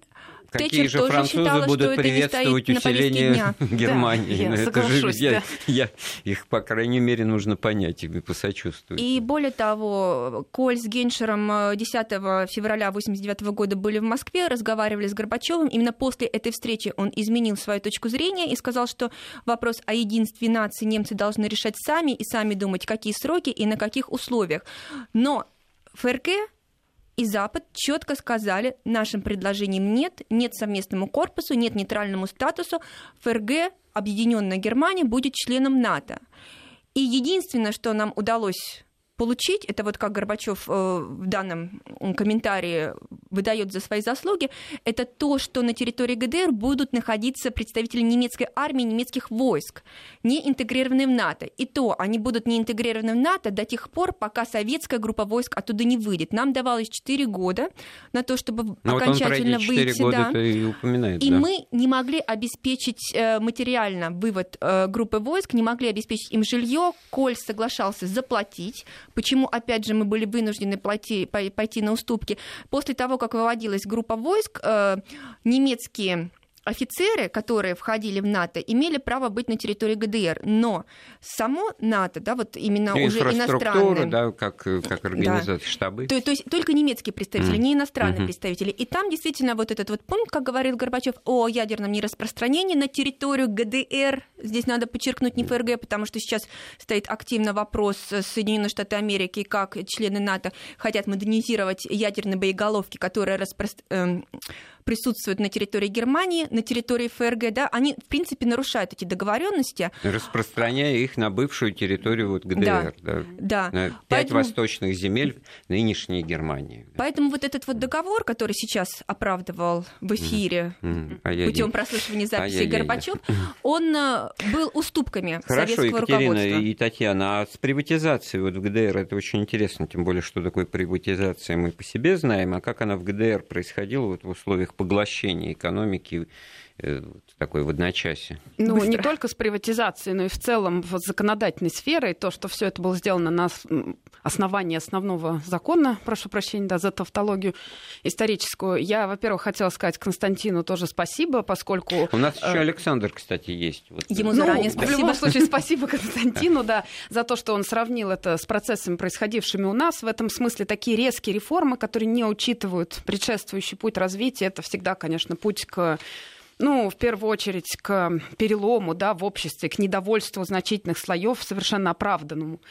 Какие Тэтчер же французы считала, будут приветствовать усиление Германии? Да, я это же, да. я, я, их, по крайней мере, нужно понять и посочувствовать. И более того, Коль с Геншером десятого февраля тысяча девятьсот восемьдесят девятого года были в Москве, разговаривали с Горбачевым. Именно после этой встречи он изменил свою точку зрения и сказал, что вопрос о единстве нации немцы должны решать сами и сами думать, какие сроки и на каких условиях. Но ФРГ и Запад четко сказали: нашим предложениям нет, нет совместному корпусу, нет нейтральному статусу, ФРГ, объединенная Германия, будет членом НАТО. И единственное, что нам удалось получить, это вот как Горбачев в данном комментарии выдает за свои заслуги, это то, что на территории ГДР будут находиться представители немецкой армии, немецких войск, не интегрированные в НАТО. И то они будут не интегрированы в НАТО до тех пор, пока советская группа войск оттуда не выйдет. Нам давалось четыре года на то, чтобы а окончательно вот выйти. Года, да. И, упоминает, и да. мы не могли обеспечить материально вывод группы войск, не могли обеспечить им жилье. Коль соглашался заплатить. Почему, опять же, мы были вынуждены плати, пойти на уступки? После того, как выводилась группа войск, немецкие офицеры, которые входили в НАТО, имели право быть на территории ГДР. Но само НАТО, да, вот именно и уже иностранные... да, как, как организация, да. штабы. То, то есть только немецкие представители, mm. не иностранные mm-hmm. представители. И там действительно вот этот вот пункт, как говорил Горбачев, о ядерном нераспространении на территорию ГДР. Здесь надо подчеркнуть не ФРГ, потому что сейчас стоит активно вопрос Соединенных Штатов Америки, как члены НАТО хотят модернизировать ядерные боеголовки, которые распространяются, присутствуют на территории Германии, на территории ФРГ, да, они, в принципе, нарушают эти договоренности. Распространяя их на бывшую территорию вот ГДР, да, да, да. на пять поэтому... восточных земель нынешней Германии. Поэтому вот этот вот договор, который сейчас оправдывал в эфире mm. Mm. путем прослушивания записи Горбачев, он был уступками Хорошо, советского Екатерина руководства. Хорошо, Екатерина и Татьяна, а с приватизацией вот в ГДР это очень интересно, тем более, что такое приватизация мы по себе знаем, а как она в ГДР происходила вот в условиях поглощения экономики такой в одночасье. Ну, Быстро. не только с приватизацией, но и в целом с законодательной сферой. То, что все это было сделано на основании основного закона, прошу прощения, да, за тавтологию историческую. Я, во-первых, хотела сказать Константину тоже спасибо, поскольку... У нас еще Александр, кстати, есть. Вот. Ему ну, заранее спасибо. В любом случае, спасибо Константину, да, за то, что он сравнил это с процессами, происходившими у нас. В этом смысле такие резкие реформы, которые не учитывают предшествующий путь развития, это всегда, конечно, путь к... Ну, в первую очередь, к перелому, да, в обществе, к недовольству значительных слоев, совершенно оправданному.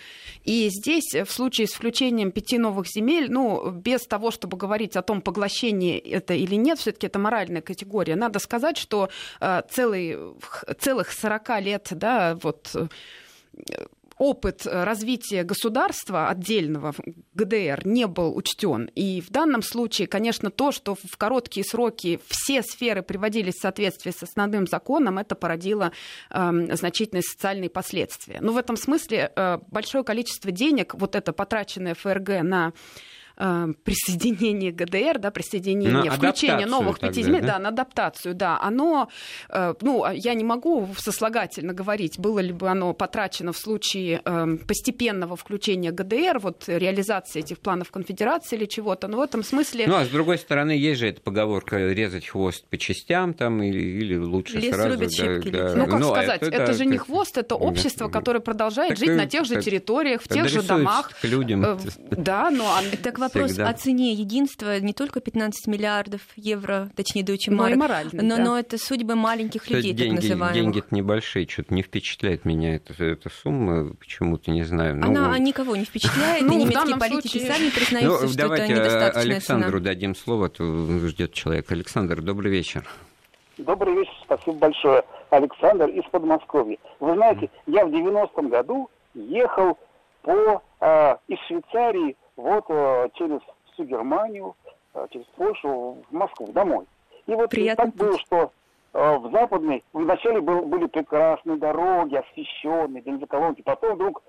И здесь, в случае с включением пяти новых земель, ну, без того, чтобы говорить о том, поглощение это или нет, все-таки это моральная категория. Надо сказать, что целый, целых сорок лет, да, вот... опыт развития государства отдельного ГДР не был учтен. И в данном случае, конечно, то, что в короткие сроки все сферы приводились в соответствие с основным законом, это породило э, значительные социальные последствия. Но в этом смысле э, большое количество денег, вот это потраченное ФРГ на присоединение ГДР, да, присоединение, на включение новых пяти земель, да? да, на адаптацию, да, оно, ну, я не могу сослагательно говорить, было ли бы оно потрачено в случае постепенного включения ГДР, вот реализации этих планов конфедерации или чего-то, но в этом смысле... Ну, а с другой стороны, есть же эта поговорка резать хвост по частям, там, или, или лучше Лес сразу... Лес любит да, да. Ну, как ну, сказать, это, это же не хвост, это общество, которое продолжает так, жить на тех же территориях, в тех же домах. К людям. Да, но... Так вопрос Всегда. о цене единства не только пятнадцать миллиардов евро, точнее, дойче марок, но, но, да. но это судьбы маленьких Кстати, людей, деньги, так называемых. Деньги-то небольшие, что-то не впечатляет меня эта, эта сумма, почему-то, не знаю. Но... Она никого не впечатляет, и немецкие политики сами признаются, что это недостаточная цена. Давайте Александру дадим слово, то ждет человек. Александр, добрый вечер. Добрый вечер, спасибо большое. Александр из Подмосковья. Вы знаете, я в девяностом году ехал по из Швейцарии Вот через всю Германию, через Польшу, в Москву, домой. И вот Приятный так путь. было, что в западной, вначале был, были прекрасные дороги, освещенные, бензоколонки. Потом вдруг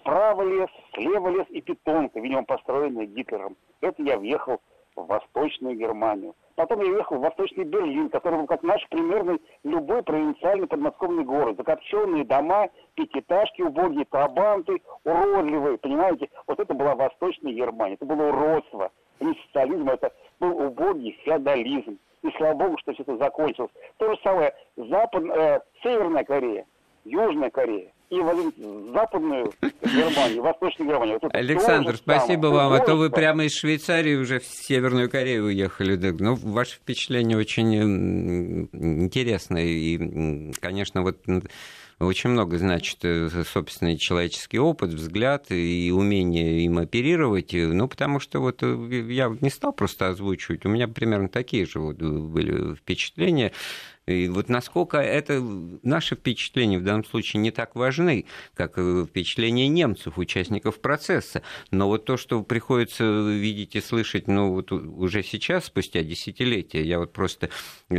справа лес, слева лес и питонка, видимо, построенная Гитлером. Это я въехал в Восточную Германию. Потом я въехал в Восточный Берлин, который был как наш примерный любой провинциальный подмосковный город. Закопченные дома, пятиэтажки, убогие табанты, уродливые, понимаете? Вот это была Восточная Германия, это было уродство, а не социализм, это был убогий феодализм. И слава богу, что все это закончилось. То же самое Запад, э, Северная Корея, Южная Корея. И в Западную Германию, Восточную Германию. Вот Александр, спасибо там, вам. А то вы прямо из Швейцарии уже в Северную Корею уехали. Ну, ваше впечатление очень интересное. И, конечно, вот очень много значит собственный человеческий опыт, взгляд и умение им оперировать. Ну, потому что вот я не стал просто озвучивать. У меня примерно такие же вот были впечатления. И вот насколько это наши впечатления в данном случае не так важны, как впечатления немцев, участников процесса. Но вот то, что приходится видеть и слышать, ну, вот уже сейчас, спустя десятилетия, я вот просто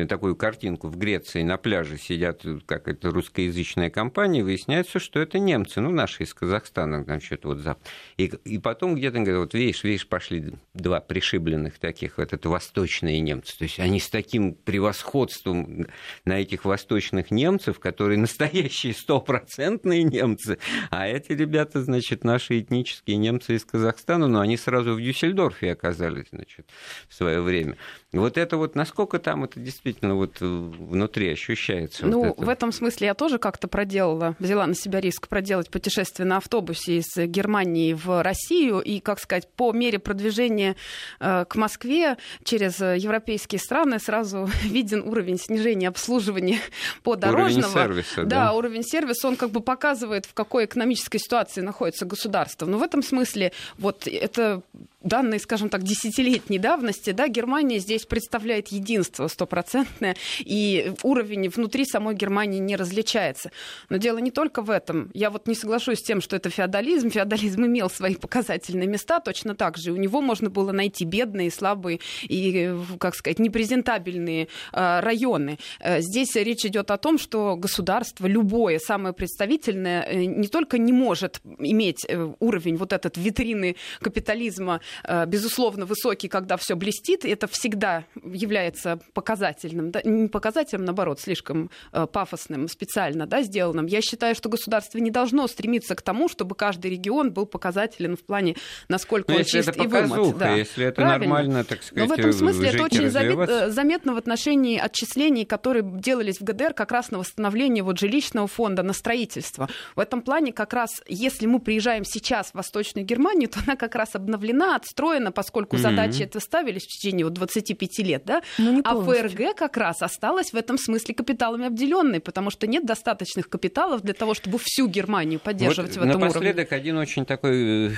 такую картинку в Греции на пляже сидят, как это русскоязычная компания, выясняется, что это немцы, ну, наши из Казахстана, там что-то вот зап... И, и потом где-то говорят, вот видишь, видишь, пошли два пришибленных таких, вот это восточные немцы, то есть они с таким превосходством на этих восточных немцев, которые настоящие стопроцентные немцы, а эти ребята, значит, наши этнические немцы из Казахстана, но они сразу в Дюссельдорфе оказались, значит, в свое время. Вот это вот, насколько там это действительно вот внутри ощущается? Ну, вот это... в этом смысле я тоже как-то проделала, взяла на себя риск проделать путешествие на автобусе из Германии в Россию, и, как сказать, по мере продвижения к Москве через европейские страны сразу виден уровень снижения обслуживания подорожного. Уровень сервиса, да, да, уровень сервиса, он как бы показывает, в какой экономической ситуации находится государство. Но в этом смысле вот это... данные, скажем так, десятилетней давности, да, Германия здесь представляет единство стопроцентное, и уровень внутри самой Германии не различается. Но дело не только в этом. Я вот не соглашусь с тем, что это феодализм. Феодализм имел свои показательные места точно так же. У него можно было найти бедные, слабые и, как сказать, непрезентабельные районы. Здесь речь идет о том, что государство, любое, самое представительное, не только не может иметь уровень вот этот витрины капитализма, безусловно, высокий, когда все блестит, это всегда является показательным, да, не показателем, наоборот, слишком пафосным, специально, да, сделанным. Я считаю, что государство не должно стремиться к тому, чтобы каждый регион был показателен в плане, насколько он чист и вымыт. Да. Если это правильно, нормально, так сказать, но в этом смысле это очень заметно в отношении отчислений, которые делались в ГДР как раз на восстановление вот жилищного фонда, на строительство. В этом плане как раз, если мы приезжаем сейчас в Восточную Германию, то она как раз обновлена, отстроена, поскольку mm-hmm. задачи это ставились в течение вот двадцати пяти лет, да? А ФРГ как раз осталась в этом смысле капиталами обделенной, потому что нет достаточных капиталов для того, чтобы всю Германию поддерживать вот в этом напоследок уровне. Напоследок один очень такой...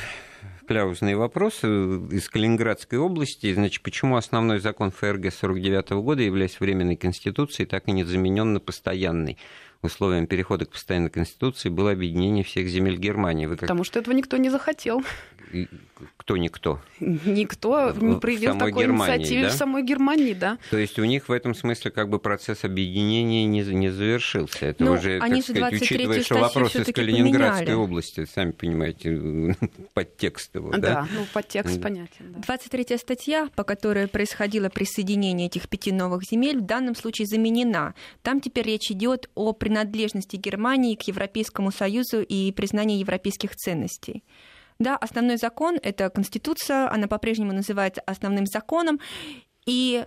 кляузные вопросы из Калининградской области. Значит, почему основной закон ФРГ сорок девятого года, являясь временной конституцией, так и не заменен на постоянный? Условием перехода к постоянной конституции было объединение всех земель Германии. Вы как... Потому что этого никто не захотел. И... Кто-никто? Никто не проявил такой инициативы, да? В самой Германии, да. То есть у них в этом смысле как бы процесс объединения не, не завершился. Это ну, уже, так сказать, учитывая, что вопросы из Калининградской поменяли. Области, сами понимаете, подтекст. Его, да, да, ну подтекст понятен. Да. двадцать третья статья, по которой происходило присоединение этих пяти новых земель, в данном случае заменена. Там теперь речь идет о принадлежности Германии к Европейскому Союзу и признании европейских ценностей. Да, основной закон — это Конституция, она по-прежнему называется основным законом, и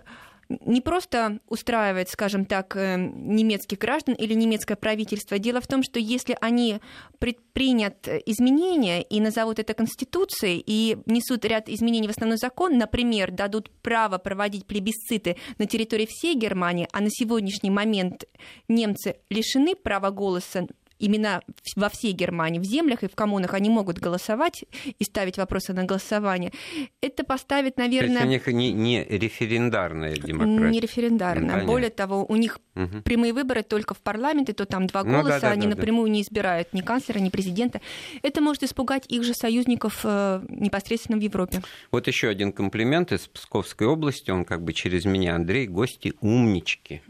не просто устраивает, скажем так, немецких граждан или немецкое правительство. Дело в том, что если они предпринят изменения и назовут это Конституцией, и несут ряд изменений в основной закон, например, дадут право проводить плебисциты на территории всей Германии, а на сегодняшний момент немцы лишены права голоса именно во всей Германии, в землях и в коммунах они могут голосовать и ставить вопросы на голосование. Это поставит, наверное... То есть у них не, не референдарная демократия. Не референдарная. Ну, более того, у них угу. прямые выборы только в парламент, и то там два голоса, ну, да, да, они да, напрямую да. не избирают ни канцлера, ни президента. Это может испугать их же союзников э, непосредственно в Европе. Вот еще один комплимент из Псковской области, он как бы через меня, Андрей, гости умнички.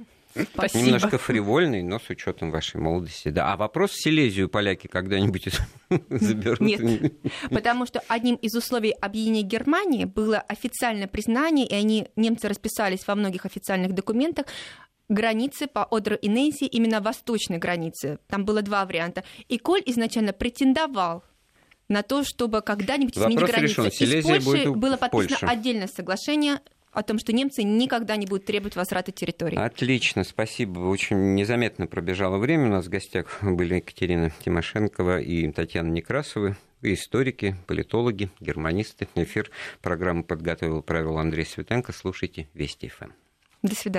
Спасибо. Немножко фривольный, но с учетом вашей молодости. Да. А вопрос в Силезию поляки когда-нибудь заберут? Нет, потому что одним из условий объединения Германии было официальное признание, и они, немцы, расписались во многих официальных документах, границы по Одеру и Нейзии, именно восточной границы. Там было два варианта. И Коль изначально претендовал на то, чтобы когда-нибудь изменить границу. Из Польши было подписано отдельное соглашение о том, что немцы никогда не будут требовать возврата территории. Отлично, спасибо. Очень незаметно пробежало время. У нас в гостях были Екатерина Тимошенкова и Татьяна Некрасова, историки, политологи, германисты. Эфир программы подготовил и провел Андрей Светенко. Слушайте Вести ФМ. До свидания.